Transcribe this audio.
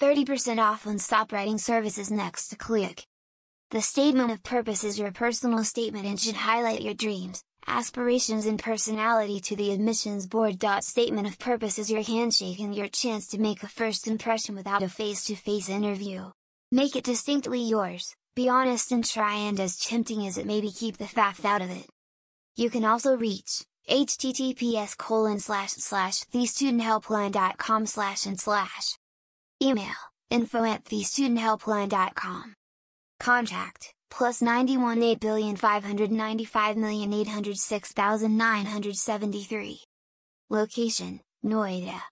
30% off on songwriting services next to click. The Statement of Purpose is your personal statement and should highlight your dreams, aspirations and personality to the admissions board. Statement of Purpose is your handshake and your chance to make a first impression without a face-to-face interview. Make it distinctly yours, be honest and try, and as tempting as it may be, keep the faff out of it. You can also reach https://thestudenthelpline.com/and/. Email, info@thestudenthelpline.com. Contact, +91 8595806 973. Location, Noida.